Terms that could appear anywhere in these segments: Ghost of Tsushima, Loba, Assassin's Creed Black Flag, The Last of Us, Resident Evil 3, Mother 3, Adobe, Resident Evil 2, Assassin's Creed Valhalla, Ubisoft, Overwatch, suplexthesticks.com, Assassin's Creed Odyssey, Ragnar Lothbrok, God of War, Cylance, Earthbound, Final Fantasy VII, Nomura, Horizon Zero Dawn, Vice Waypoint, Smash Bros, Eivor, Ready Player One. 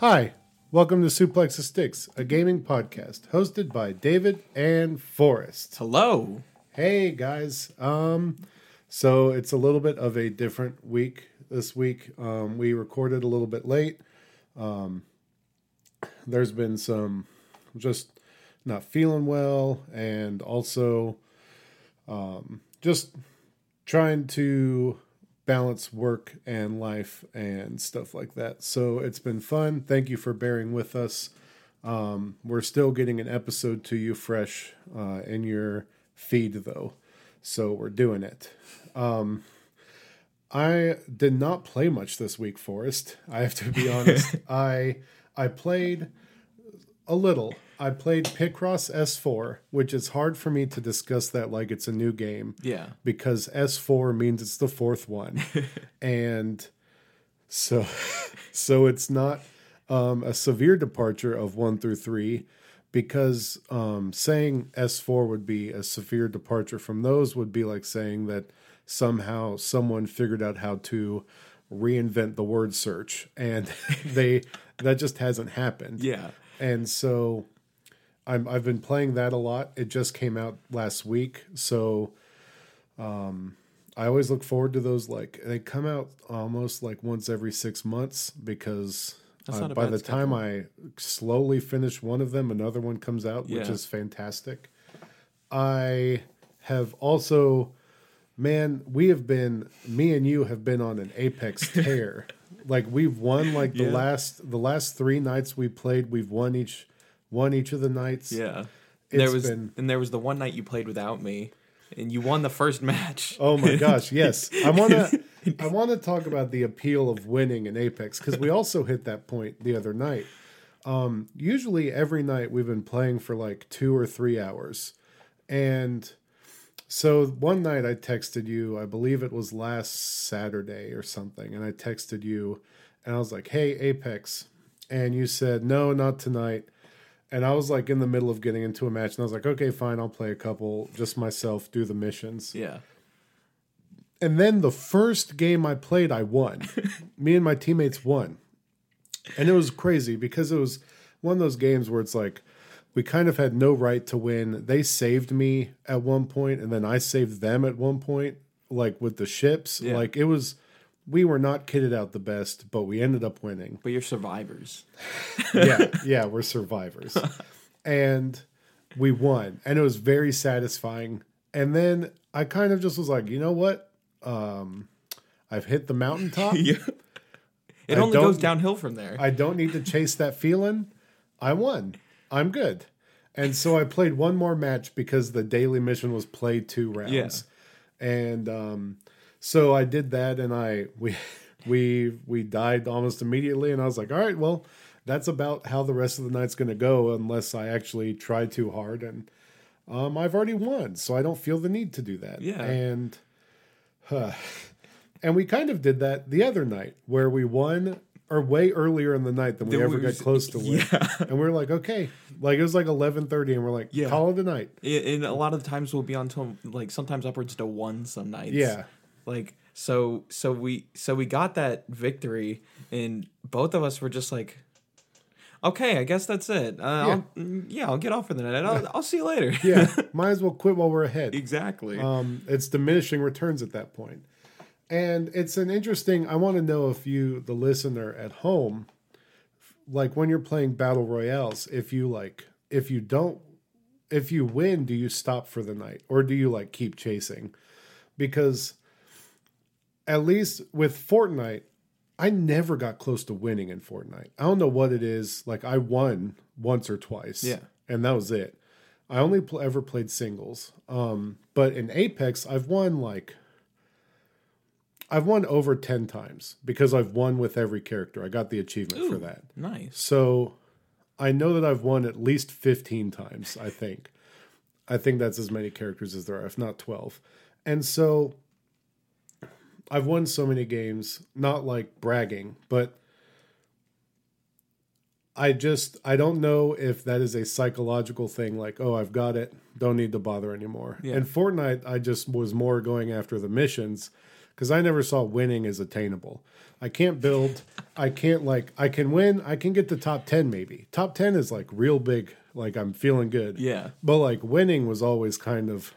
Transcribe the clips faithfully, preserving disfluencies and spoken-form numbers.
Hi, welcome to Suplex of Sticks, a gaming podcast hosted by David and Forrest. Hello. Hey, guys. Um, so it's a little bit of a different week this week. Um, we recorded a little bit late. Um, there's been some just not feeling well and also um, just trying to balance work and life and stuff like that. So it's been fun. Thank you for bearing with us. Um, we're still getting an episode to you fresh uh, in your feed, though. So we're doing it. Um, I did not play much this week, Forrest. I have to be honest. I I played a little. I played Picross S four, which is hard for me to discuss that like it's a new game. Yeah. Because S four means it's the fourth one. And so so it's not um, a severe departure of one through three, because um, saying S four would be a severe departure from those would be like saying that somehow someone figured out how to reinvent the word search. And they that just hasn't happened. Yeah. And so I'm, I've been playing that a lot. It just came out last week. So um, I always look forward to those. Like, they come out almost like once every six months because uh, by the time I slowly finish one of them, another one comes out, yeah. which is fantastic. I have also, man, we have been, me and you have been on an Apex tear. Like, we've won like the yeah. last the last three nights we played, we've won each won each of the nights. Yeah. It's there was been... and there was the one night you played without me and you won the first match. Oh my gosh, yes. I want to I want to talk about the appeal of winning in Apex, cuz we also hit that point the other night. Um, usually every night we've been playing for like two or three hours. And so one night I texted you, I believe it was last Saturday or something, and I texted you, and I was like, hey, Apex. And you said, no, not tonight. And I was like in the middle of getting into a match, and I was like, okay, fine, I'll play a couple, just myself, do the missions. Yeah. And then the first game I played, I won. Me and my teammates won. And it was crazy because it was one of those games where it's like, we kind of had no right to win. They saved me at one point, and then I saved them at one point, like with the ships. Yeah. Like, it was, we were not kitted out the best, but we ended up winning. But you're survivors. yeah, yeah, we're survivors. And we won, and it was very satisfying. And then I kind of just was like, you know what? Um, I've hit the mountaintop. yeah. It I only goes downhill from there. I don't need to chase that feeling. I won. I'm good. And so I played one more match because the daily mission was play two rounds. Yeah. And um, so I did that, and I we we we died almost immediately, and I was like, all right, well, that's about how the rest of the night's going to go unless I actually try too hard. And um, I've already won, so I don't feel the need to do that. Yeah. And huh. And we kind of did that the other night where we won or way earlier in the night than we ever got close to win. Yeah. And we were like, okay. Like, it was like eleven thirty, and we're like, yeah. call it a night. And a lot of the times we'll be on till, like, sometimes upwards to one some nights. Yeah. Like, so so we so we got that victory, and both of us were just like, okay, I guess that's it. Uh, yeah. I'll, yeah, I'll get off for the night. I'll, I'll see you later. yeah, might as well quit while we're ahead. Exactly. Um, it's diminishing returns at that point. And it's an interesting, I want to know if you, the listener at home, like when you're playing battle royales, if you like, if you don't, if you win, do you stop for the night or do you like keep chasing? Because at least with Fortnite, I never got close to winning in Fortnite. I don't know what it is. Like, I won once or twice. Yeah. And that was it. I only pl- ever played singles. Um, but in Apex, I've won like... I've won over ten times because I've won with every character. I got the achievement Ooh, for that. Nice. So I know that I've won at least fifteen times, I think. I think that's as many characters as there are, if not twelve. And so I've won so many games, not like bragging, but I just, I don't know if that is a psychological thing. Like, oh, I've got it. Don't need to bother anymore. Yeah. And Fortnite, I just was more going after the missions, because I never saw winning as attainable. I can't build. I can't like I can win. I can get the top ten maybe. Top ten is like real big. Like I'm feeling good. Yeah. But like winning was always kind of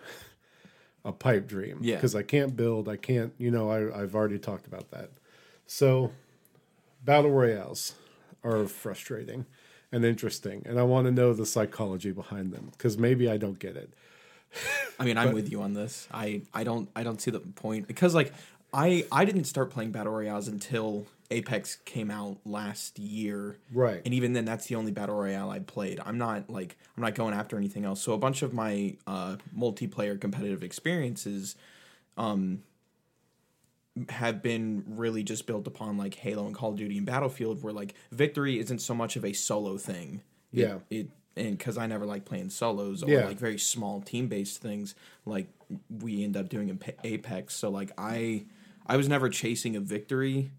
a pipe dream. Yeah. Because I can't build. I can't. You know. I I've already talked about that. So battle royales are frustrating and interesting, and I want to know the psychology behind them because maybe I don't get it. I mean, I'm but, with you on this. I, I don't I don't see the point because like I I didn't start playing battle royales until Apex came out last year, right? And even then, that's the only battle royale I played. I'm not like I'm not going after anything else. So a bunch of my uh, multiplayer competitive experiences, um, have been really just built upon like Halo and Call of Duty and Battlefield, where like victory isn't so much of a solo thing. It, yeah. It. And because I never like playing solos or yeah. like very small team-based things like we end up doing in Apex. So like I I was never chasing a victory.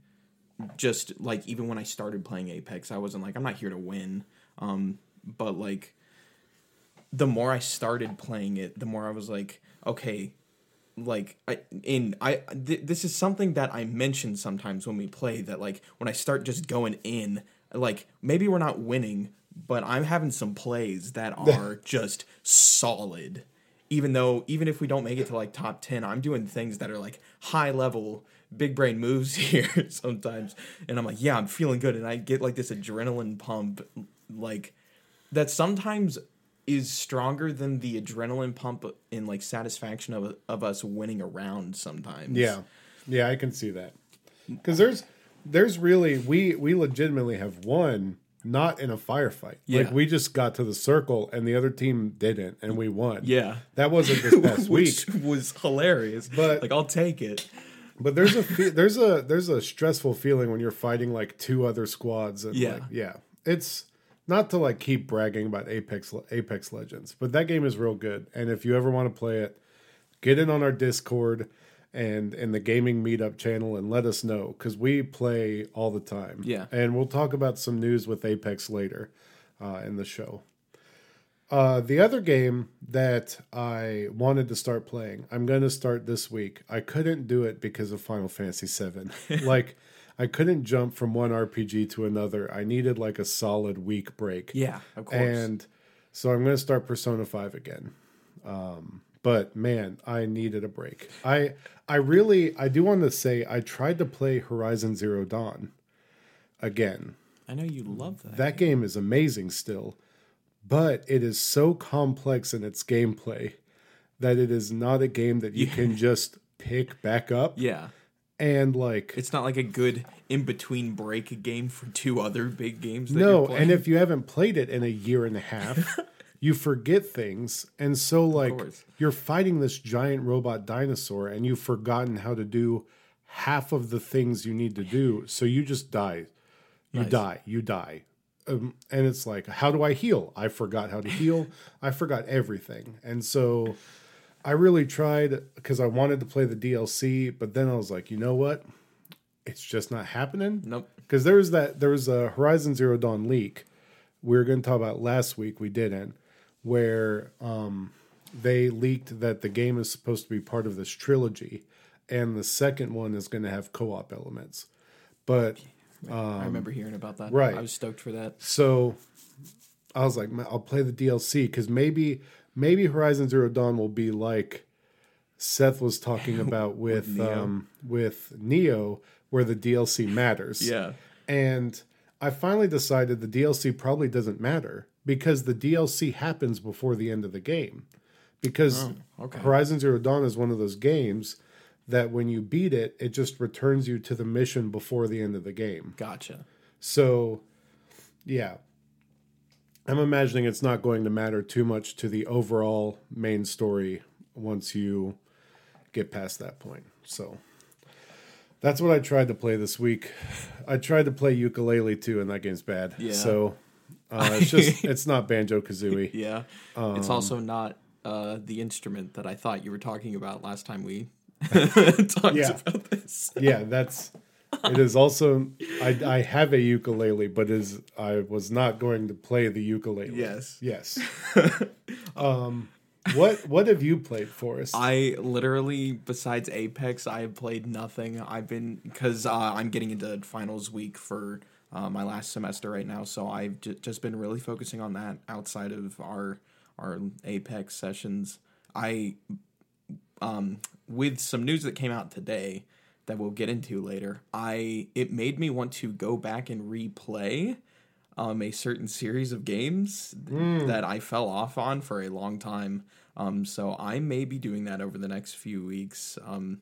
Just like even when I started playing Apex, I wasn't like, I'm not here to win. Um, but like the more I started playing it, the more I was like, okay, like I in I th- this is something that I mention sometimes when we play that like when I start just going in, like maybe we're not winning, but I'm having some plays that are just solid. Even though, even if we don't make it to like top ten, I'm doing things that are like high level, big brain moves here sometimes. And I'm like, yeah, I'm feeling good. And I get like this adrenaline pump, like that sometimes is stronger than the adrenaline pump in like satisfaction of, of us winning a round sometimes. Yeah. Yeah. I can see that. Cause there's, there's really, we, we legitimately have won. Not in a firefight. Yeah. Like, we just got to the circle, and the other team didn't, and we won. Yeah. That wasn't this past Which week. Which was hilarious. But, like, I'll take it. But there's a fe- there's a there's a stressful feeling when you're fighting, like, two other squads. And yeah. Like, yeah. It's not to, like, keep bragging about Apex Apex Legends, but that game is real good. And if you ever want to play it, get in on our Discord and in the gaming meetup channel and let us know because we play all the time. Yeah. And we'll talk about some news with Apex later uh, in the show. Uh, the other game that I wanted to start playing, I'm going to start this week. I couldn't do it because of Final Fantasy seven. Like, I couldn't jump from one R P G to another. I needed like a solid week break. Yeah, of course. And so I'm going to start Persona five again. Um But man, I needed a break. I I really I do want to say I tried to play Horizon Zero Dawn again. I know you love that. That game is amazing still, but it is so complex in its gameplay that it is not a game that you yeah. can just pick back up. Yeah. And like it's not like a good in-between break game for two other big games that No, you're playing. And if you haven't played it in a year and a half, you forget things, and so, like, you're fighting this giant robot dinosaur, and you've forgotten how to do half of the things you need to do, so you just die. You nice. die. You die. Um, and it's like, how do I heal? I forgot how to heal. I forgot everything. And so I really tried, because I wanted to play the D L C, but then I was like, you know what? It's just not happening. Nope. Because there was that, there was a Horizon Zero Dawn leak we were going to talk about last week, we didn't. Where um, they leaked that the game is supposed to be part of this trilogy, and the second one is going to have co-op elements. But um, I remember hearing about that. Right, I was stoked for that. So I was like, I'll play the D L C because maybe, maybe Horizon Zero Dawn will be like Seth was talking about with with Neo, um, with Neo where the D L C matters. Yeah, and I finally decided the D L C probably doesn't matter. Because the D L C happens before the end of the game. Because oh, okay. Horizon Zero Dawn is one of those games that when you beat it, it just returns you to the mission before the end of the game. Gotcha. So, yeah. I'm imagining it's not going to matter too much to the overall main story once you get past that point. So, that's what I tried to play this week. I tried to play Yooka-Laylee too, and that game's bad. Yeah. So Uh, it's just, it's not Banjo-Kazooie. Yeah. Um, it's also not uh, the instrument that I thought you were talking about last time we talked yeah. about this. Yeah, that's, it is also, I, I have a Yooka-Laylee, but is I was not going to play the Yooka-Laylee. Yes. Yes. um, What what have you played, Forrest? I literally, besides Apex, I have played nothing. I've been, because uh, I'm getting into finals week for uh, my last semester right now, so I've j- just been really focusing on that outside of our our Apex sessions. I, um, with some news that came out today that we'll get into later, I it made me want to go back and replay Um, a certain series of games th- mm. that I fell off on for a long time. Um, so I may be doing that over the next few weeks um,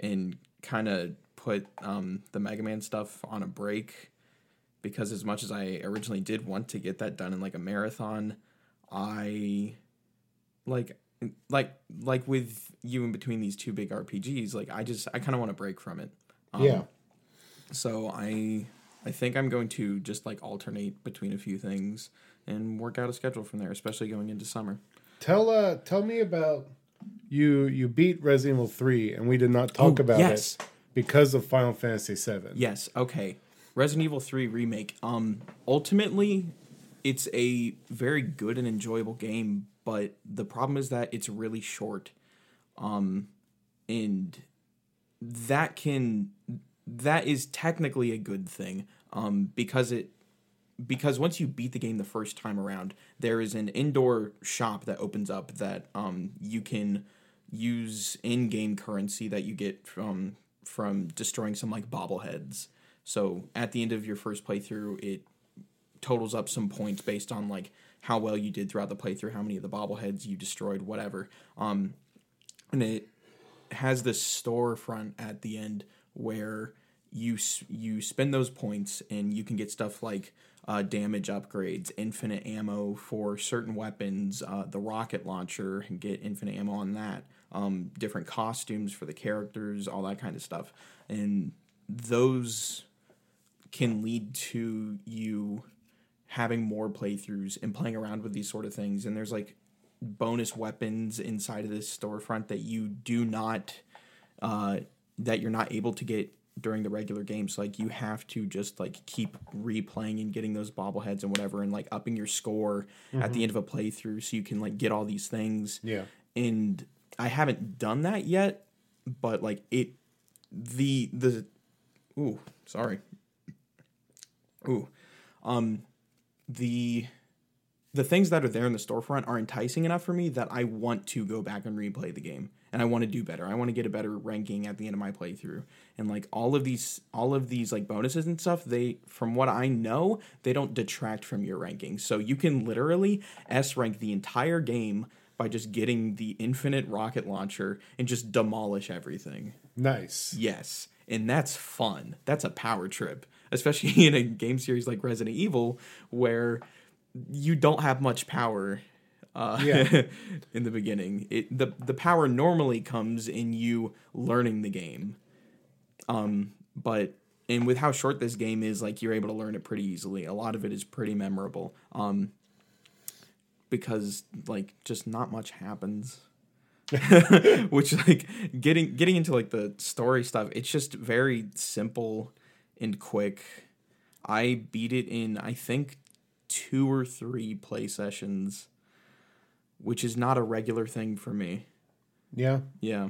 and kind of put um, the Mega Man stuff on a break, because as much as I originally did want to get that done in like a marathon, I like like like with you in between these two big R P Gs, like I just I kind of want a break from it. Um, yeah. So I. I think I'm going to just, like, alternate between a few things and work out a schedule from there, especially going into summer. Tell uh, tell me about you you beat Resident Evil three, and we did not talk oh, about yes. it because of Final Fantasy seven. Yes, okay. Resident Evil three Remake. Um, ultimately, it's a very good and enjoyable game, but the problem is that it's really short. Um, and that can... That is technically a good thing, um, because it because once you beat the game the first time around, there is an indoor shop that opens up that um, you can use in-game currency that you get from from destroying some like bobbleheads. So at the end of your first playthrough, it totals up some points based on like how well you did throughout the playthrough, how many of the bobbleheads you destroyed, whatever. Um, and it has this storefront at the end where you you spend those points and you can get stuff like uh, damage upgrades, infinite ammo for certain weapons, uh, the rocket launcher, and get infinite ammo on that, um, different costumes for the characters, all that kind of stuff. And those can lead to you having more playthroughs and playing around with these sort of things. And there's like bonus weapons inside of this storefront that you do not... Uh, that you're not able to get during the regular games. Like you have to just like keep replaying and getting those bobbleheads and whatever, and like upping your score mm-hmm. at the end of a playthrough so you can like get all these things. Yeah. And I haven't done that yet, but like it, the, the, ooh, sorry. Ooh. Um, the, the things that are there in the storefront are enticing enough for me that I want to go back and replay the game. And I want to do better. I want to get a better ranking at the end of my playthrough. And like all of these, all of these like bonuses and stuff, they, from what I know, they don't detract from your ranking. So you can literally S rank the entire game by just getting the infinite rocket launcher and just demolish everything. Nice. Yes. And that's fun. That's a power trip, especially in a game series like Resident Evil where you don't have much power. Uh, yeah. In the beginning, it the the power normally comes in you learning the game, um. But and with how short this game is, like you're able to learn it pretty easily. A lot of it is pretty memorable, um. Because like just not much happens, which like getting getting into like the story stuff, it's just very simple and quick. I beat it in I think two or three play sessions, which is not a regular thing for me. Yeah. Yeah.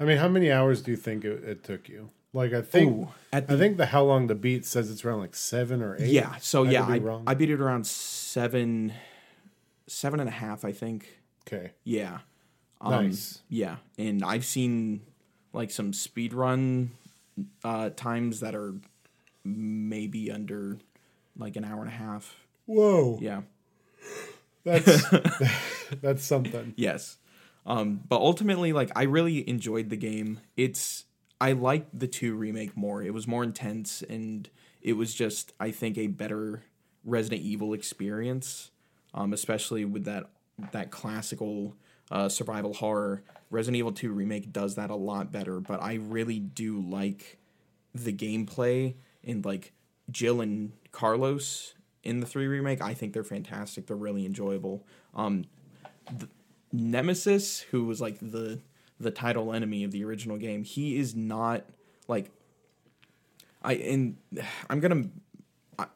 I mean, how many hours do you think it, it took you? Like, I think Ooh, at the, I think the how long the beat says it's around like seven or eight. Yeah. So, I yeah, I, I beat it around seven, seven and a half, I think. Okay. Yeah. Um, nice. Yeah. And I've seen like some speed run uh, times that are maybe under like an hour and a half. Whoa. Yeah. That's that's something. Yes. Um, but ultimately, like, I really enjoyed the game. It's I liked the two remake more. It was more intense, and it was just, I think, a better Resident Evil experience, um, especially with that that classical uh, survival horror. Resident Evil two Remake does that a lot better, but I really do like the gameplay, and, like, Jill and Carlos in the three remake, I think they're fantastic. They're really enjoyable. Um, Nemesis, who was like the the title enemy of the original game, he is not like I and I'm gonna I,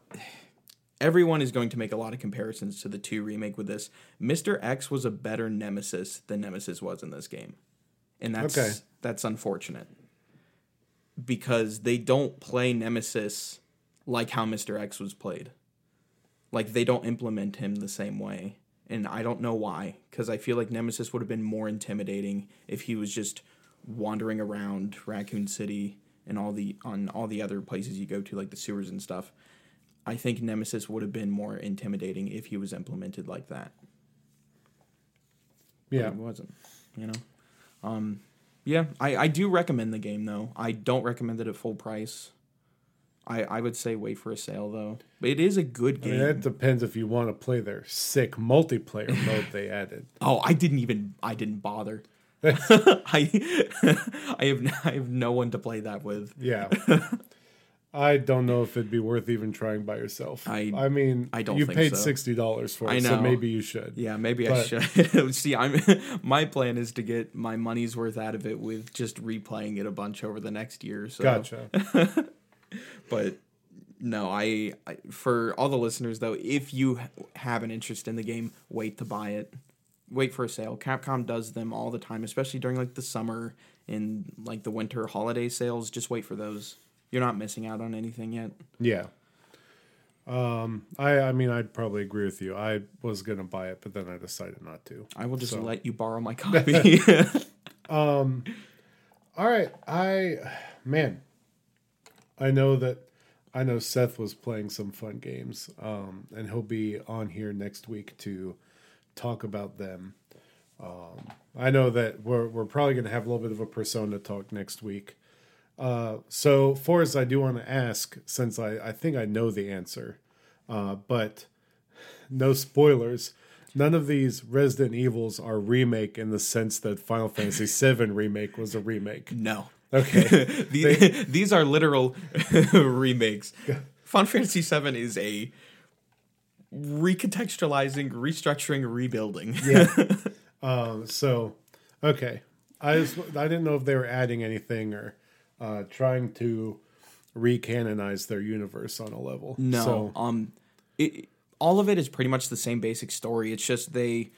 Everyone is going to make a lot of comparisons to the two remake with this. Mister X was a better Nemesis than Nemesis was in this game. And that's okay. that's unfortunate. Because they don't play Nemesis like how Mister X was played. Like, they don't implement him the same way. And I don't know why. Because I feel like Nemesis would have been more intimidating if he was just wandering around Raccoon City and all the on all the other places you go to, like the sewers and stuff. I think Nemesis would have been more intimidating if he was implemented like that. Yeah. But it wasn't, you know? Um, yeah, I, I do recommend the game, though. I don't recommend it at full price. I, I would say wait for a sale, though. It is a good game. I mean, that depends if you want to play their sick multiplayer mode they added. Oh, I didn't even... I didn't bother. I I have I have no one to play that with. Yeah. I don't know if it'd be worth even trying by yourself. I, I mean, I don't you think paid so. sixty dollars for it, I know. So maybe you should. Yeah, maybe but. I should. See, I'm my plan is to get my money's worth out of it with just replaying it a bunch over the next year. So. Gotcha. But no, I, I for all the listeners, though, if you have an interest in the game, wait to buy it. Wait for a sale. Capcom does them all the time, especially during like the summer and like the winter holiday sales. Just wait for those. You're not missing out on anything yet. Yeah. Um, I, I mean, I'd probably agree with you. I was going to buy it, but then I decided not to. I will just so. let you borrow my copy. um, all right. I, man, I know that, I know Seth was playing some fun games, um, and he'll be on here next week to talk about them. Um, I know that we're, we're probably going to have a little bit of a Persona talk next week. Uh, so, Forrest, I do want to ask, since I, I think I know the answer, uh, but no spoilers, none of these Resident Evils are remake in the sense that Final Fantasy seven remake was a remake. No. Okay. the, they, these are literal remakes. Final Fantasy seven is a recontextualizing, restructuring, rebuilding. Yeah. Um, so, okay. I just, I didn't know if they were adding anything or... Uh, trying to recanonize their universe on a level. No, so. um, it, all of it is pretty much the same basic story. It's just they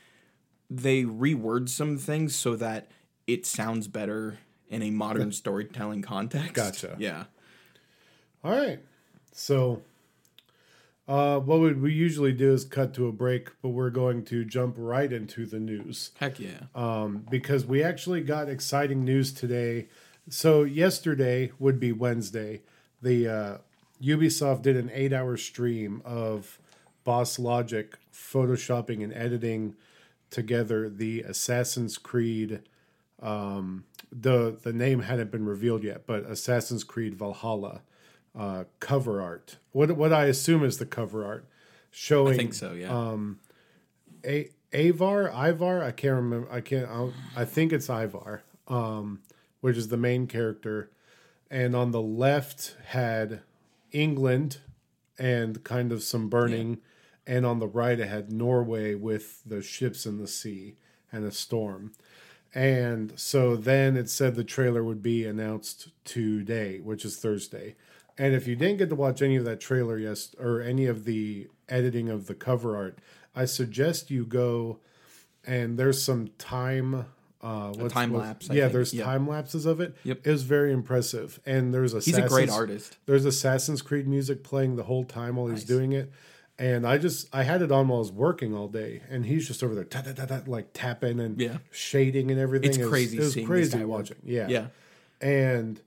they reword some things so that it sounds better in a modern storytelling context. Gotcha. Yeah. All right. So, uh, what would we usually do is cut to a break, but we're going to jump right into the news. Heck yeah. Um, because we actually got exciting news today. So yesterday would be Wednesday. The uh, Ubisoft did an eight-hour stream of Boss Logic photoshopping and editing together the Assassin's Creed. Um, the the name hadn't been revealed yet, but Assassin's Creed Valhalla uh, cover art. What what I assume is the cover art showing. I think so. Yeah. Um, a- Eivor, Eivor. I can't remember. I can't. I'll, I think it's Eivor. Um, which is the main character, and on the left had England and kind of some burning, yeah. and on the right it had Norway with the ships in the sea and a storm. And so then it said the trailer would be announced today, which is Thursday. And if you didn't get to watch any of that trailer, yes, or any of the editing of the cover art, I suggest you go, and there's some time... Uh, what's, time what's, lapse. I yeah, think. there's yep. time lapses of it. Yep. It was very impressive. And there's Assassin's, he's a great artist. There's Assassin's Creed music playing the whole time while nice. he's doing it. And I just I had it on while I was working all day, and he's just over there da, da, da, da, like tapping and yeah. shading and everything. It's it was, crazy. It was seeing crazy this guy watching. Work. Yeah. Yeah. And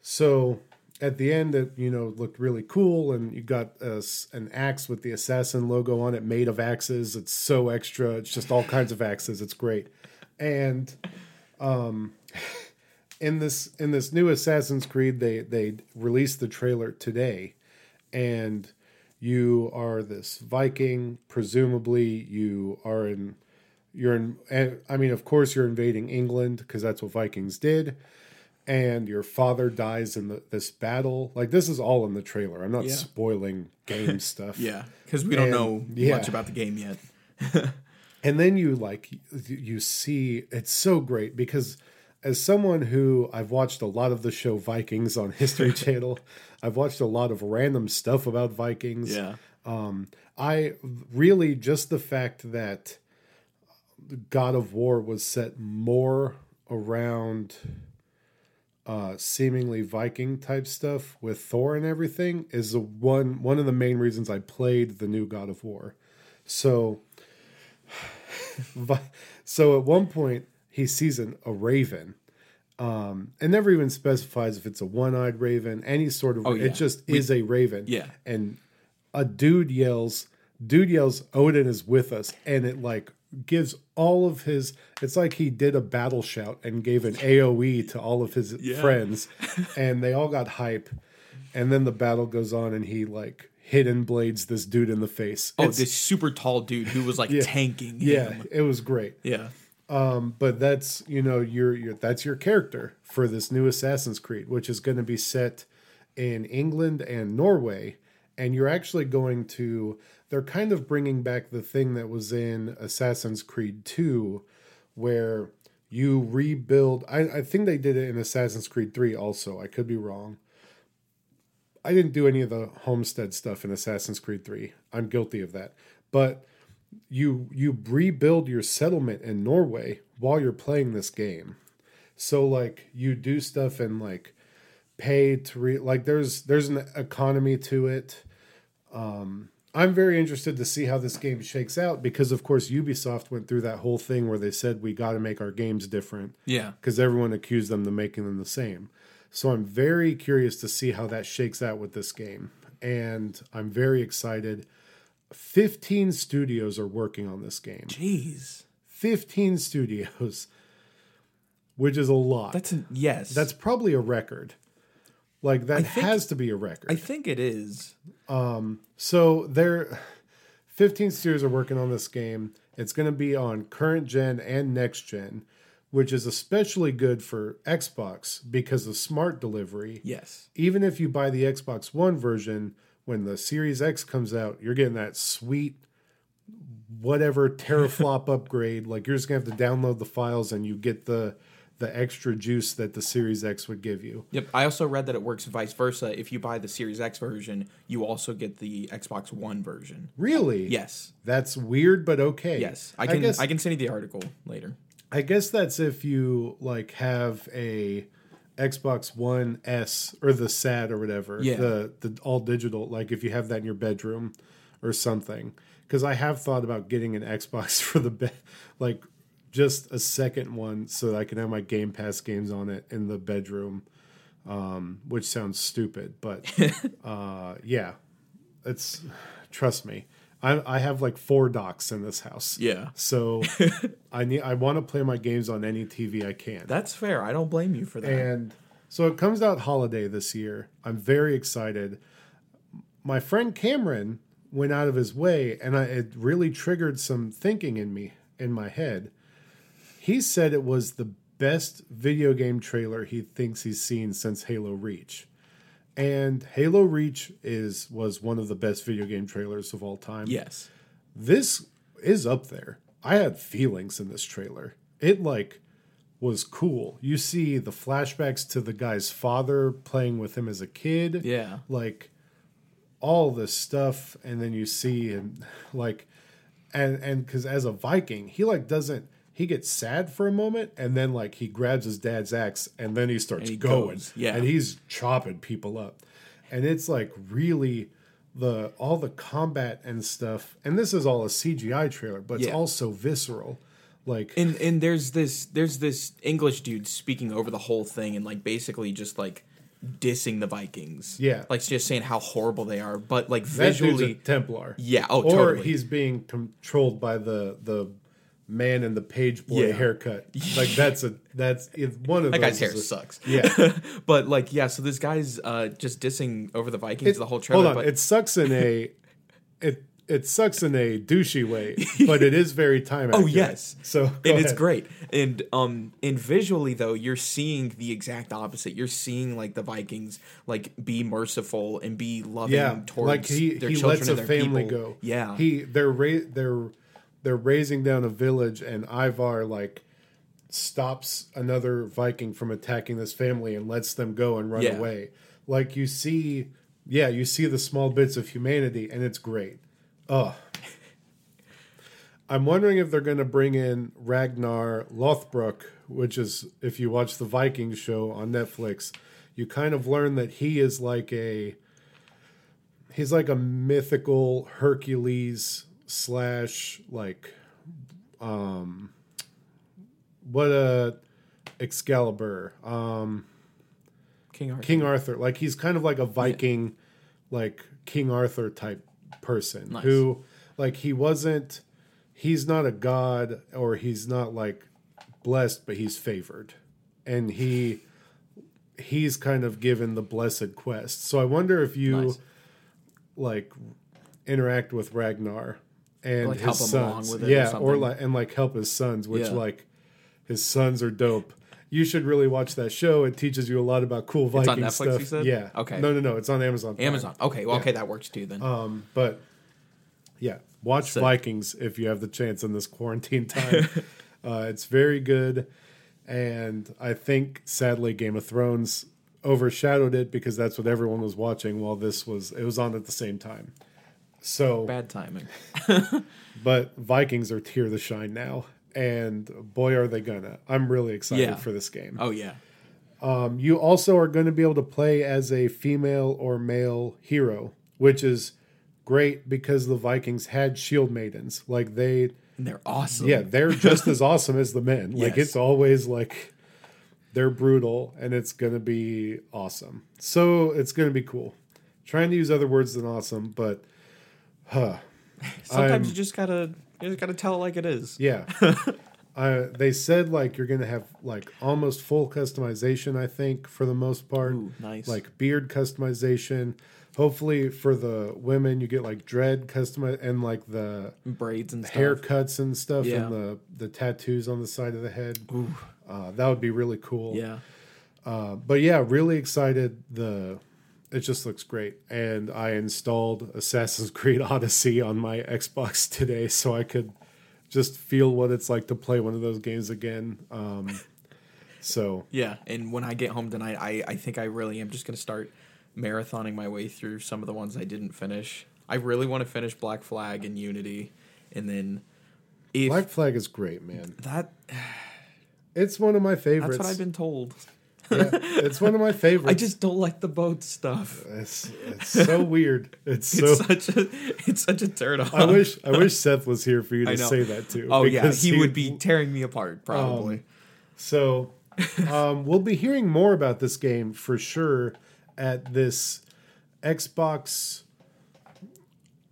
so at the end, it you know looked really cool, and you got a, an axe with the assassin logo on it, made of axes. It's so extra. It's just all kinds of axes. It's great. And um, in this in this new Assassin's Creed, they they released the trailer today, and you are this Viking. Presumably, you are in you're in. I mean, of course, you're invading England because that's what Vikings did. And your father dies in the, this battle. Like, this is all in the trailer. I'm not yeah. spoiling game stuff. Yeah, because we don't and, know yeah. much about the game yet. And then you like you see it's so great because as someone who I've watched a lot of the show Vikings on History Channel, I've watched a lot of random stuff about Vikings. Yeah. Um, I really, just the fact that God of War was set more around uh, seemingly Viking type stuff with Thor and everything is the one, one of the main reasons I played the new God of War. So, so at one point he sees an, a raven. Um, it never even specifies if it's a one-eyed raven, any sort of, oh, yeah. it just we, is a raven. Yeah. And a dude yells, dude yells, Odin is with us. And it like gives all of his, it's like he did a battle shout and gave an AoE to all of his yeah. friends and they all got hype. And then the battle goes on and he like hidden blades this dude in the face. Oh, it's, this super tall dude who was like yeah, tanking him. Yeah, it was great. Yeah. Um, but that's, you know, your, your, that's your character for this new Assassin's Creed, which is going to be set in England and Norway. And you're actually going to, they're kind of bringing back the thing that was in Assassin's Creed two, where you rebuild. I, I think they did it in Assassin's Creed three also. I could be wrong. I didn't do any of the homestead stuff in Assassin's Creed three. I'm guilty of that. But You you rebuild your settlement in Norway while you're playing this game, so like you do stuff and like pay to re- like there's there's an economy to it. Um, I'm very interested to see how this game shakes out because of course Ubisoft went through that whole thing where they said we got to make our games different, yeah, because everyone accused them of making them the same. So I'm very curious to see how that shakes out with this game, and I'm very excited. fifteen studios are working on this game. Jeez. fifteen studios, which is a lot. That's an, yes. That's probably a record. Like that think, has to be a record. I think it is. Um, so there, fifteen studios are working on this game. It's going to be on current gen and next gen, which is especially good for Xbox because of smart delivery. Yes. Even if you buy the Xbox One version, when the Series X comes out, you're getting that sweet whatever teraflop upgrade. Like you're just gonna have to download the files and you get the the extra juice that the Series X would give you. Yep. I also read that it works vice versa. If you buy the Series X version, you also get the Xbox One version. Really? Yes. That's weird, but okay. Yes. I can I, guess, I can send you the article later. I guess that's if you like have a Xbox One S or the S A T or whatever, yeah. the the all digital, like if you have that in your bedroom or something. Because I have thought about getting an Xbox for the bed, like just a second one so that I can have my Game Pass games on it in the bedroom, um, which sounds stupid, but uh, yeah, it's, trust me. I, I have like four docks in this house. Yeah. So I need. I want to play my games on any T V I can. That's fair. I don't blame you for that. And so it comes out holiday this year. I'm very excited. My friend Cameron went out of his way, and I, it really triggered some thinking in me, in my head. He said it was the best video game trailer he thinks he's seen since Halo Reach. And Halo Reach is was one of the best video game trailers of all time. Yes. This is up there. I had feelings in this trailer. It, like, was cool. You see the flashbacks to the guy's father playing with him as a kid. Yeah. Like, all this stuff. And then you see him, like, and and because as a Viking, he, like, doesn't. He gets sad for a moment, and then like he grabs his dad's axe, and then he starts he going, goes, yeah. and he's chopping people up, and it's like really the all the combat and stuff. And this is all a C G I trailer, but yeah. it's also visceral. Like and and there's this there's this English dude speaking over the whole thing, and like basically just like dissing the Vikings. Yeah, like just saying how horrible they are, but like visually that dude's a Templar. Yeah, oh, or totally. He's being controlled by the the. Man in the page boy yeah. haircut, like that's a that's it's one of that those guy's hair a, sucks. Yeah, but like yeah, so this guy's uh, just dissing over the Vikings it, the whole trailer. Hold on, but it sucks in a it it sucks in a douchey way, but it is very time. Oh accurate. Yes, so and ahead. It's great. And um, and visually though, you're seeing the exact opposite. You're seeing like the Vikings like be merciful and be loving yeah, towards like he, their he children lets and their family people. Go. Yeah, he they're ra- they're. They're razing down a village, and Eivor like stops another Viking from attacking this family and lets them go and run yeah. away. Like you see yeah, you see the small bits of humanity, and it's great. Ugh. I'm wondering if they're going to bring in Ragnar Lothbrok, which is, if you watch the Viking show on Netflix, you kind of learn that he is like a, he's like a mythical Hercules slash like, um, what a Excalibur, um, King Arthur. King Arthur. Like he's kind of like a Viking, yeah. like King Arthur type person nice. who like he wasn't. He's not a god, or he's not like blessed, but he's favored, and he he's kind of given the blessed quest. So I wonder if you nice. like interact with Ragnar and like his help sons, him along with it yeah, or, or like and like help his sons, which yeah. like his sons are dope. You should really watch that show. It teaches you a lot about cool Viking it's on Netflix, stuff. You said? Yeah, okay, no, no, no, it's on Amazon. Prime. Amazon, okay, well, yeah. okay, that works too then. Um, but yeah. Watch Sick. Vikings if you have the chance in this quarantine time. uh, it's very good. And I think, sadly, Game of Thrones overshadowed it because that's what everyone was watching while this was... It was on at the same time. So bad timing. But Vikings are here to shine now. And boy, are they gonna. I'm really excited yeah. for this game. Oh, yeah. Um, you also are going to be able to play as a female or male hero, which is... great, because the Vikings had shield maidens. Like they, they're awesome. Yeah, they're just as awesome as the men. Like yes. it's always like they're brutal, and it's gonna be awesome. So it's gonna be cool. Trying to use other words than awesome, but huh. Sometimes I'm, you just gotta you just gotta tell it like it is. Yeah. uh, they said like you're gonna have like almost full customization. I think for the most part, Ooh, nice like beard customization. Hopefully for the women, you get like dread custom and like the braids and stuff. Haircuts and stuff yeah. and the, the tattoos on the side of the head. Ooh. Uh, that would be really cool. Yeah. Uh, but yeah, really excited. The It just looks great. And I installed Assassin's Creed Odyssey on my Xbox today so I could just feel what it's like to play one of those games again. Um, so yeah. And when I get home tonight, I, I think I really am just going to start marathoning my way through some of the ones I didn't finish. I really want to finish Black Flag and Unity, and then if Black Flag is great, man. That it's one of my favorites. That's what I've been told. Yeah, it's one of my favorites. I just don't like the boat stuff. It's, it's so weird. It's so it's such a it's such a turn off. I wish I wish Seth was here for you to say that too. Oh yeah, he, he would be tearing me apart probably. Um, so um, we'll be hearing more about this game for sure. At this Xbox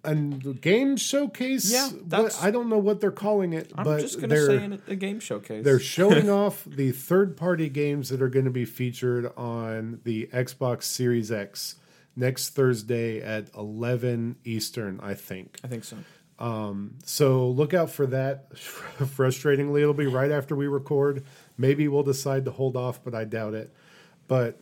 and game showcase, yeah, that's, I don't know what they're calling it. I'm but just going to say a game showcase. They're showing off the third-party games that are going to be featured on the Xbox Series X next Thursday at eleven Eastern, I think. I think so. Um, so look out for that. Frustratingly, it'll be right after we record. Maybe we'll decide to hold off, but I doubt it. But...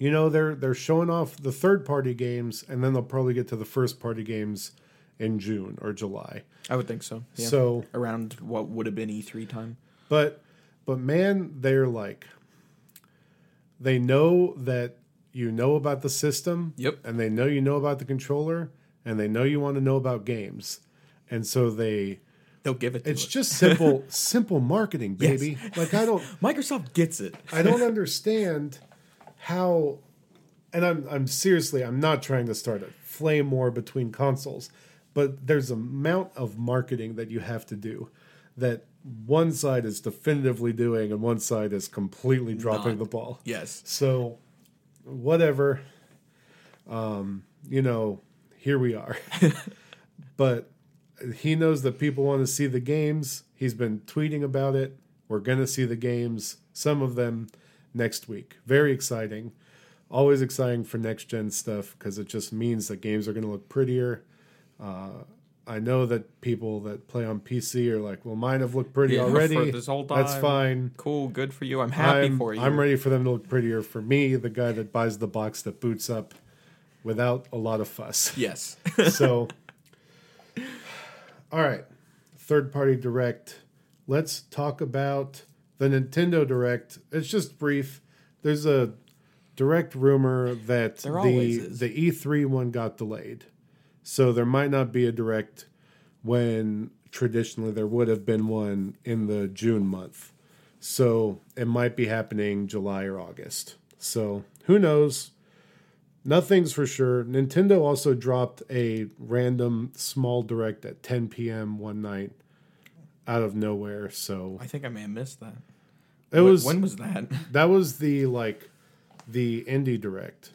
You know, they're they're showing off the third-party games, and then they'll probably get to the first-party games in June or July. I would think so. Yeah. So around what would have been E three time. But, but man, they're like, they know that you know about the system, yep. and they know you know about the controller, and they know you want to know about games. And so they... They'll give it to It's it. just simple simple marketing, baby. Yes. Like, I don't... Microsoft gets it. I don't understand... How, and I'm I'm seriously, I'm not trying to start a flame war between consoles, but there's an amount of marketing that you have to do that one side is definitively doing and one side is completely dropping not, the ball. Yes. So, whatever, um, you know, here we are. But he knows that people want to see the games. He's been tweeting about it. We're going to see the games, some of them. Next week. Very exciting. Always exciting for next gen stuff because it just means that games are going to look prettier. Uh, I know that people that play on P C are like, well, mine have looked pretty yeah, already. This whole time. That's fine. Cool. Good for you. I'm happy I'm, for you. I'm ready for them to look prettier. For me, the guy that buys the box that boots up without a lot of fuss. Yes. So, all right. Third party direct. Let's talk about. The Nintendo Direct, it's just brief. There's a direct rumor that the the E three one got delayed. So there might not be a direct when traditionally there would have been one in the June month. So it might be happening July or August. So who knows? Nothing's for sure. Nintendo also dropped a random small direct at ten p.m. one night out of nowhere. So I think I may have missed that. It Wait, was when was that? That was the like the indie direct.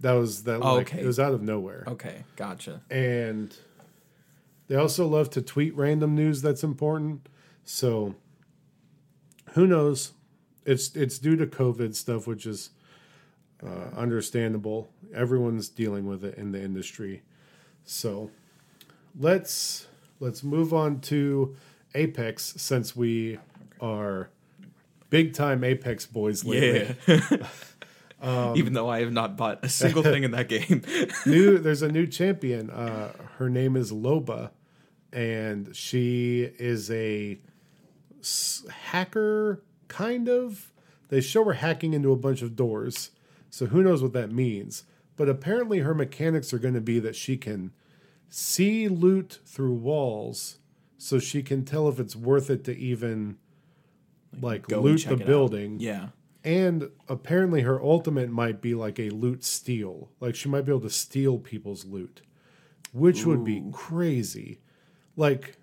That was that. Oh, like, okay. It was out of nowhere. Okay, gotcha. And they also love to tweet random news that's important. So who knows? It's it's due to COVID stuff, which is uh, understandable. Everyone's dealing with it in the industry. So let's let's move on to Apex, since we are big time Apex boys lately. Yeah. Um, Even though I have not bought a single thing in that game. new, there's a new champion. Uh, her name is Loba, and she is a s- hacker, kind of. They show her hacking into a bunch of doors, so who knows what that means. But apparently her mechanics are going to be that she can see loot through walls, so she can tell if it's worth it to even like, like loot the building. Out. Yeah. And apparently her ultimate might be like a loot steal. Like she might be able to steal people's loot, which Ooh. would be crazy. Like,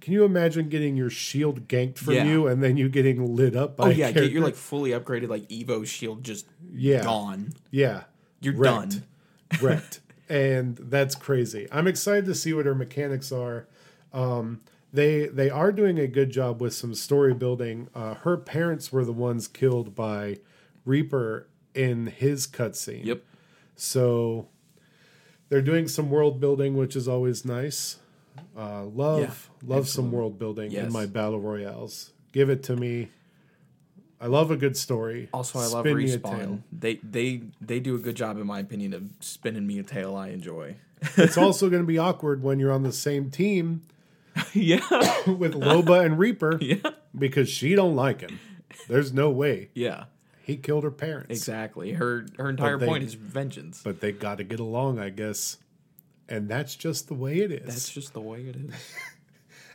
can you imagine getting your shield ganked from yeah. you and then you getting lit up by oh, a yeah, character? Oh yeah, you're like fully upgraded, like Evo shield just yeah. gone. Yeah. You're Wrecked. done. Wrecked. And that's crazy. I'm excited to see what her mechanics are. Um... They they are doing a good job with some story building. Uh, her parents were the ones killed by Reaper in his cutscene. Yep. So they're doing some world building, which is always nice. Uh, love yeah, love absolutely. some world building yes. in my battle royales. Give it to me. I love a good story. Also, I love Spin Respawn. They they they do a good job, in my opinion, of spinning me a tale I enjoy. It's also going to be awkward when you're on the same team. Yeah, with Loba and Reaper, yeah, because she don't like him. There's no way. Yeah, he killed her parents. Exactly. Her her entire they, point is vengeance. But they got to get along, I guess, and that's just the way it is. That's just the way it is.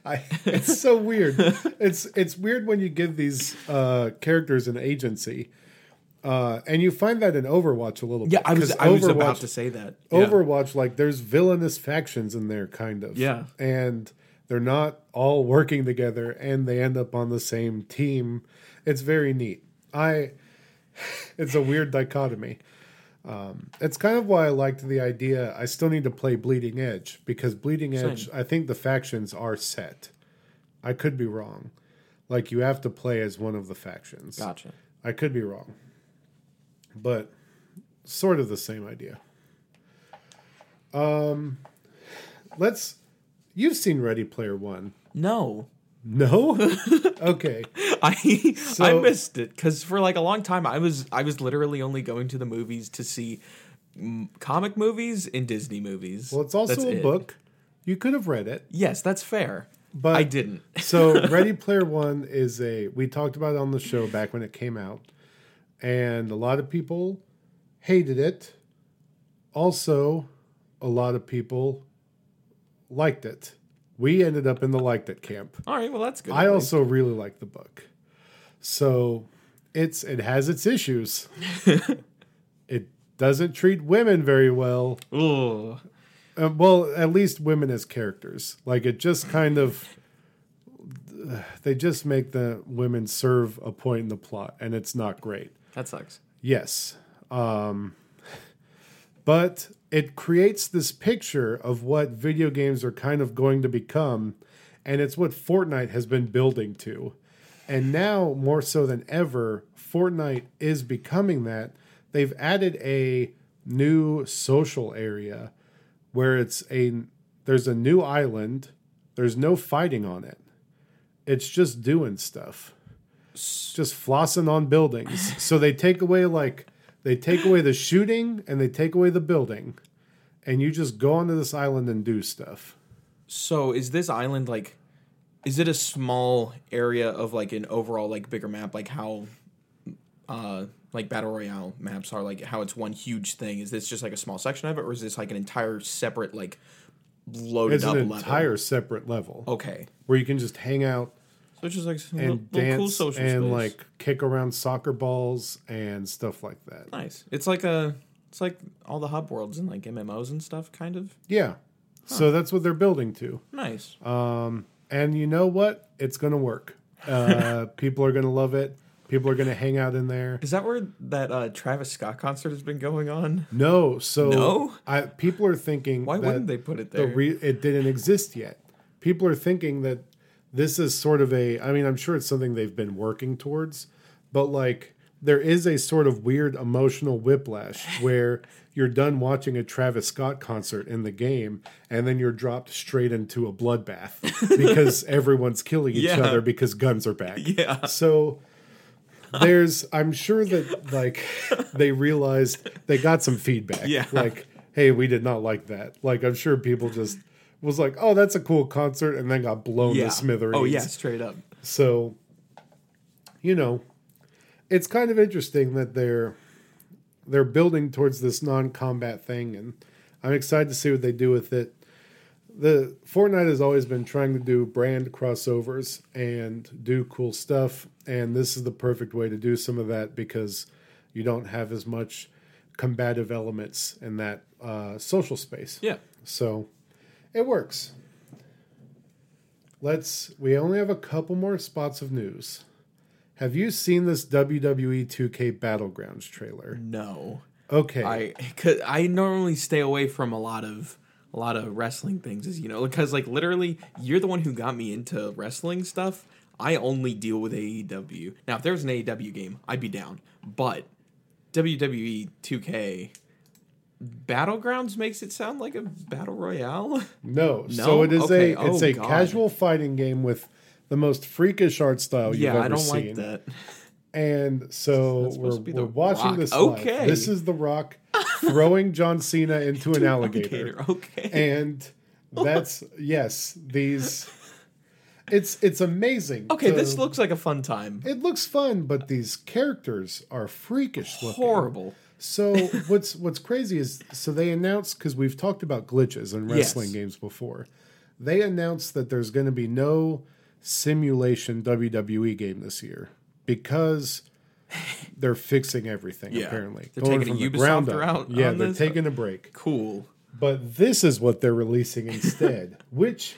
I. It's so weird. It's it's weird when you give these uh, characters an agency, uh, and you find that in Overwatch a little bit. Yeah, I was I was about to say that. Yeah. Overwatch, like there's villainous factions in there, kind of. Yeah, and they're not all working together, and they end up on the same team. It's very neat. I, it's a weird dichotomy. Um, it's kind of why I liked the idea. I still need to play Bleeding Edge, because Bleeding Edge, Same. I think the factions are set. I could be wrong. Like, you have to play as one of the factions. Gotcha. I could be wrong. But sort of the same idea. Um, let's... You've seen Ready Player One. No. No? Okay. I so, I missed it, because for like a long time, I was I was literally only going to the movies to see m- comic movies and Disney movies. Well, it's also that's a it. book. You could have read it. Yes, that's fair. But I didn't. So Ready Player One is a... We talked about it on the show back when it came out, and a lot of people hated it. Also, a lot of people... liked it. We ended up in the liked it camp. All right, well that's good. I also really like the book. So it's it has its issues. It doesn't treat women very well. Ooh. Uh, well, at least women as characters. Like it just kind of uh, they just make the women serve a point in the plot, and it's not great. That sucks. Yes. Um but it creates this picture of what video games are kind of going to become, and it's what Fortnite has been building to. And now, more so than ever, Fortnite is becoming that. They've added a new social area where it's a there's a new island. There's no fighting on it. It's just doing stuff. Just flossing on buildings. So they take away like... They take away the shooting, and they take away the building. And you just go onto this island and do stuff. So is this island, like... Is it a small area of, like, an overall, like, bigger map? Like, how uh, like Battle Royale maps are, like how it's one huge thing. Is this just like a small section of it, or is this like an entire separate, like loaded it's up level? It's an entire separate level. Okay. Where you can just hang out. So it's just like some and little, dance little cool social and space. Like kick around soccer balls and stuff like that. Nice. It's like a, it's like all the hub worlds and like M M Os and stuff, kind of. Yeah. Huh. So that's what they're building to. Nice. Um, and you know what? It's gonna work. Uh, people are gonna love it. People are gonna hang out in there. Is that where that uh, Travis Scott concert has been going on? No. So no. I, people are thinking. Why that wouldn't they put it there? The re- it didn't exist yet. People are thinking that. This is sort of a, I mean, I'm sure it's something they've been working towards, but like there is a sort of weird emotional whiplash where you're done watching a Travis Scott concert in the game and then you're dropped straight into a bloodbath because everyone's killing each yeah. other because guns are back. Yeah. So there's, I'm sure that like they realized they got some feedback. Yeah. Like, hey, we did not like that. Like, I'm sure people just. Was like, oh, that's a cool concert, and then got blown yeah. to smithereens. Oh, yeah, straight up. So, you know, it's kind of interesting that they're they're building towards this non-combat thing, and I'm excited to see what they do with it. The Fortnite has always been trying to do brand crossovers and do cool stuff, and this is the perfect way to do some of that because you don't have as much combative elements in that uh, social space. Yeah. So... It works. Let's. We only have a couple more spots of news. Have you seen this W W E two K Battlegrounds trailer? No. Okay. I cause I normally stay away from a lot of a lot of wrestling things, as you know, because like literally, you're the one who got me into wrestling stuff. I only deal with A E W. Now, if there was an A E W game, I'd be down. But W W E two K. Battlegrounds makes it sound like a battle royale. No, no? So it is okay. a it's oh, a God. casual fighting game with the most freakish art style you've yeah, ever seen. Yeah, I don't seen. like that. And so we're, we're watching Rock. this. Okay, live. This is The Rock throwing John Cena into, into an alligator. alligator. Okay, and that's yes, these. It's it's amazing. Okay, to, this looks like a fun time. It looks fun, but these characters are freakish looking. Horrible. So what's what's crazy is, so they announced, because we've talked about glitches in wrestling yes. games before, they announced that there's going to be no simulation W W E game this year because they're fixing everything, yeah. apparently. They're Going taking a Ubisoft route. Yeah, they're this? taking a break. Cool. But this is what they're releasing instead, which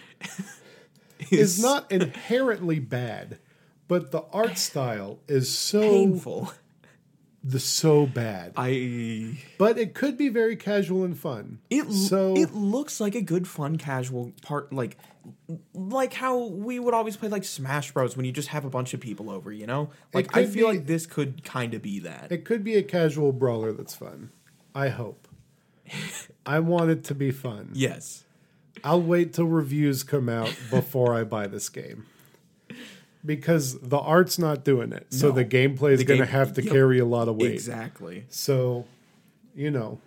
is, is not inherently bad, but the art style is so... painful. The so bad. I. But it could be very casual and fun. It so it looks like a good, fun, casual part, like like how we would always play like Smash Bros. When you just have a bunch of people over, you know. Like I feel be, like this could kind of be that. It could be a casual brawler that's fun. I hope. I want it to be fun. Yes. I'll wait till reviews come out before I buy this game. Because the art's not doing it. So no. the gameplay is going to have to yep. carry a lot of weight. Exactly. So, you know,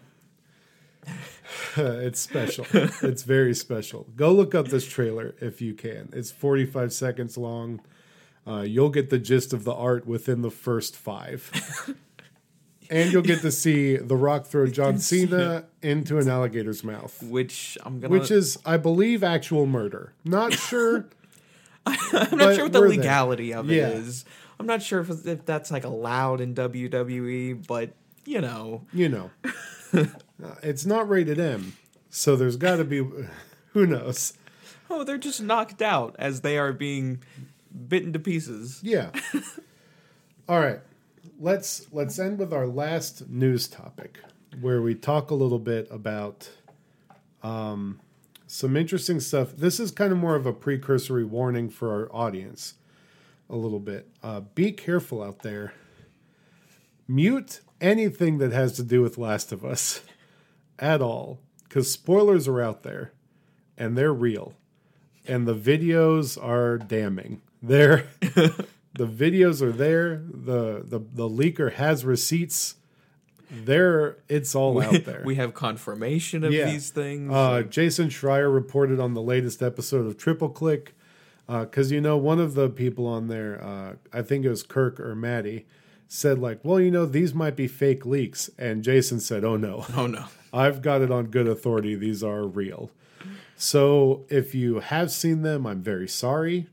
it's special. It's very special. Go look up this trailer if you can. It's forty-five seconds long. Uh, you'll get the gist of the art within the first five. And you'll get to see The Rock throw John Cena into an alligator's mouth. Which I'm going to... Which is, I believe, actual murder. Not sure... I'm not sure what the legality of it is. I'm not sure if, if that's like allowed in W W E, but you know, you know, uh, it's not rated M, so there's got to be. Who knows? Oh, they're just knocked out as they are being bitten to pieces. Yeah. All right, let's let's end with our last news topic, where we talk a little bit about. Um, Some interesting stuff. This is kind of more of a precursory warning for our audience a little bit. Uh, be careful out there. Mute anything that has to do with Last of Us at all, because spoilers are out there, and they're real. And the videos are damning. They're, the videos are there. The, the, the leaker has receipts. There, it's all we, out there. We have confirmation of yeah. these things. Uh, Jason Schreier reported on the latest episode of Triple Click, because uh, you know one of the people on there, uh, I think it was Kirk or Maddie, said like, well, you know, these might be fake leaks. And Jason said, oh no. Oh no. I've got it on good authority. These are real. So if you have seen them, I'm very sorry.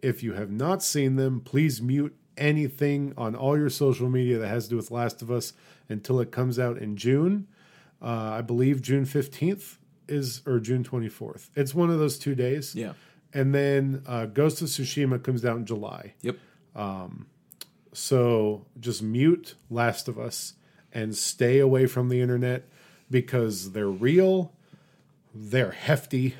If you have not seen them, please mute anything on all your social media that has to do with Last of Us until it comes out in June. Uh, I believe June fifteenth is, or June twenty-fourth. It's one of those two days. Yeah. And then uh, Ghost of Tsushima comes out in July. Yep. Um, so just mute Last of Us and stay away from the internet because they're real. They're hefty.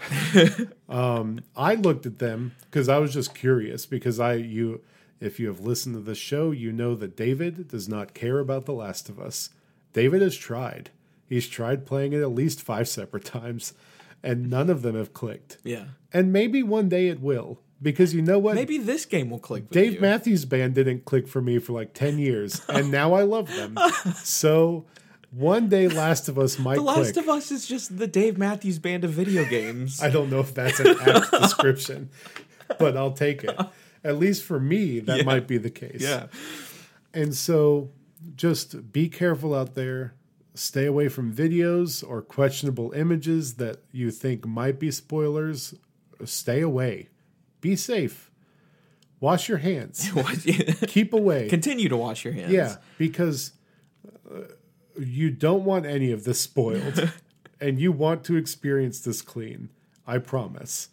um, I looked at them because I was just curious because I, you, if you have listened to the show, you know that David does not care about The Last of Us. David has tried. He's tried playing it at least five separate times, and none of them have clicked. Yeah. And maybe one day it will, because you know what? Maybe this game will click with Dave you. Matthews Band didn't click for me for like ten years, and now I love them. So one day Last of Us might click. The Last click. of Us is just the Dave Matthews Band of video games. I don't know if that's an apt description, but I'll take it. At least for me, that yeah. might be the case. Yeah. And so just be careful out there. Stay away from videos or questionable images that you think might be spoilers. Stay away. Be safe. Wash your hands. Keep away. Continue to wash your hands. Yeah, because uh, you don't want any of this spoiled, and you want to experience this clean. I promise.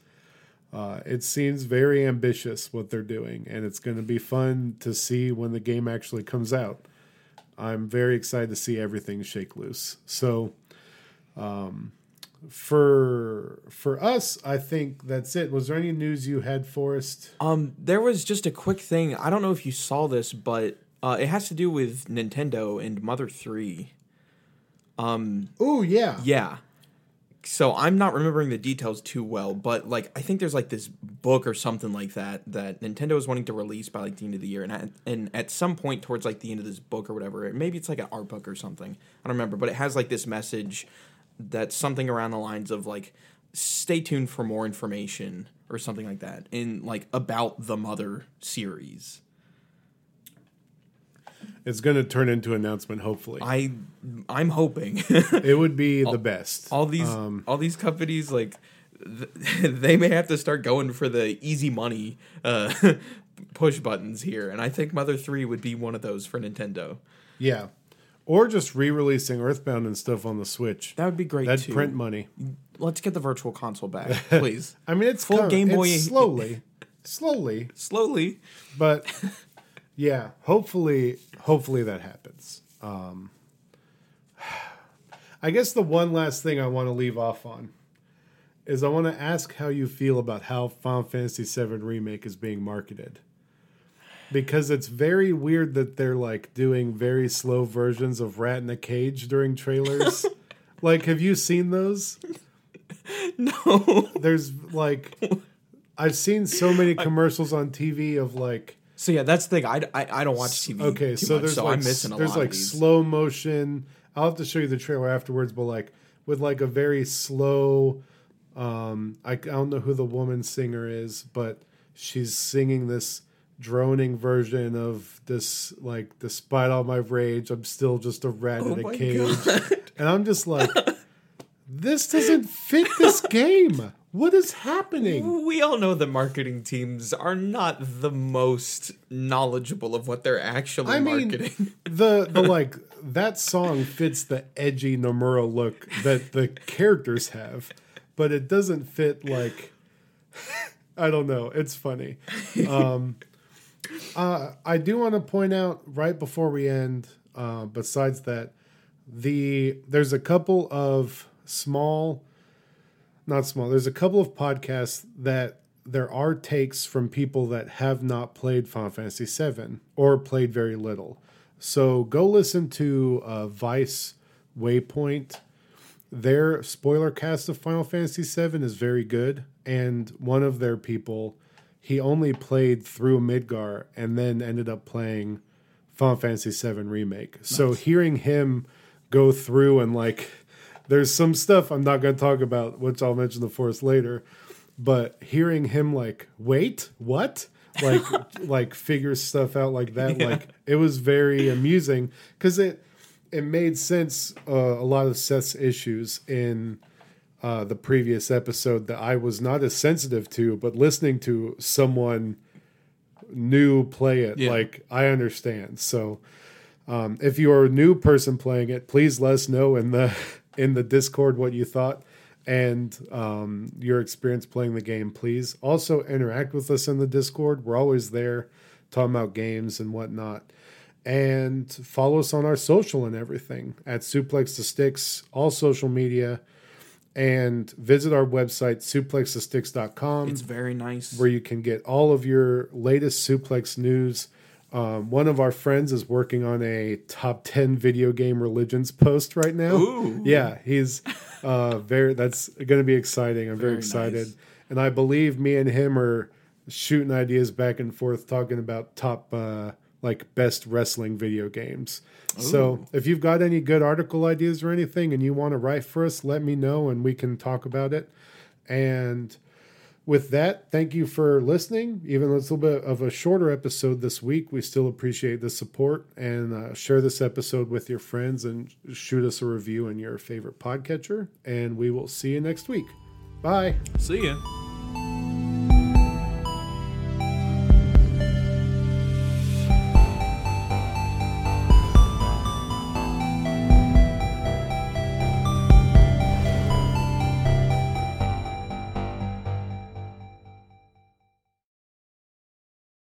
Uh, it seems very ambitious what they're doing, and it's going to be fun to see when the game actually comes out. I'm very excited to see everything shake loose. So um, for for us, I think that's it. Was there any news you had, Forrest? Um, there was just a quick thing. I don't know if you saw this, but uh, it has to do with Nintendo and Mother three. Um, oh, yeah. Yeah. So I'm not remembering the details too well, but like I think there's like this book or something like that that Nintendo is wanting to release by like the end of the year, and at, and at some point towards like the end of this book or whatever, maybe it's like an art book or something. I don't remember, but it has like this message that's something around the lines of like stay tuned for more information or something like that, in like about the Mother series. It's going to turn into an announcement, hopefully. I, I'm hoping. It would be all, the best. All these um, all these companies, like, th- they may have to start going for the easy money uh, push buttons here. And I think Mother three would be one of those for Nintendo. Yeah. Or just re-releasing Earthbound and stuff on the Switch. That would be great, That'd too. That'd print money. Let's get the virtual console back, please. I mean, it's Full come, Game Boy. It's slowly. Slowly. Slowly. But... Yeah, hopefully, hopefully that happens. Um, I guess the one last thing I want to leave off on is I want to ask how you feel about how Final Fantasy seven Remake is being marketed. Because it's very weird that they're like doing very slow versions of Rat in a Cage during trailers. Like, have you seen those? No. There's like, I've seen so many commercials on T V of like, So yeah, that's the thing. I, I, I don't watch T V okay, too so much, there's so like, I'm missing a there's lot like of these. Slow motion. I'll have to show you the trailer afterwards, but like with like a very slow. Um, I, I don't know who the woman singer is, but she's singing this droning version of this like, despite all my rage, I'm still just a rat oh in a cage, God. And I'm just like, this doesn't fit this game. What is happening? We all know the marketing teams are not the most knowledgeable of what they're actually I marketing. Mean, the the like that song fits the edgy Nomura look that the characters have, but it doesn't fit like I don't know. It's funny. Um, uh, I do want to point out right before we end. Uh, besides that, the there's a couple of small. Not small. There's a couple of podcasts that there are takes from people that have not played Final Fantasy seven or played very little. So go listen to uh, Vice Waypoint. Their spoiler cast of Final Fantasy seven is very good. And one of their people, he only played through Midgar and then ended up playing Final Fantasy seven Remake. Nice. So hearing him go through and like... There's some stuff I'm not going to talk about, which I'll mention the Force later, but hearing him like, wait, what? like like figure stuff out like that. Yeah. Like it was very amusing because it it made sense uh, a lot of Seth's issues in uh, the previous episode that I was not as sensitive to, but listening to someone new play it, yeah. like I understand. So um, if you are a new person playing it, please let us know in the in the Discord what you thought. And um, your experience playing the game, please. Also, interact with us in the Discord. We're always there talking about games and whatnot. And follow us on our social and everything at Suplex the Sticks, all social media. And visit our website, suplex the sticks dot com. It's very nice. Where you can get all of your latest Suplex news. Um, one of our friends is working on a top ten video game religions post right now. Ooh. Yeah, he's uh, very. That's going to be exciting. I'm very, very excited. Nice. And I believe me and him are shooting ideas back and forth, talking about top uh, like best wrestling video games. Ooh. So if you've got any good article ideas or anything and you want to write for us, let me know and we can talk about it. And with that, thank you for listening. Even though it's a little bit of a shorter episode this week, we still appreciate the support. And uh, share this episode with your friends and shoot us a review in your favorite podcatcher. And we will see you next week. Bye. See ya.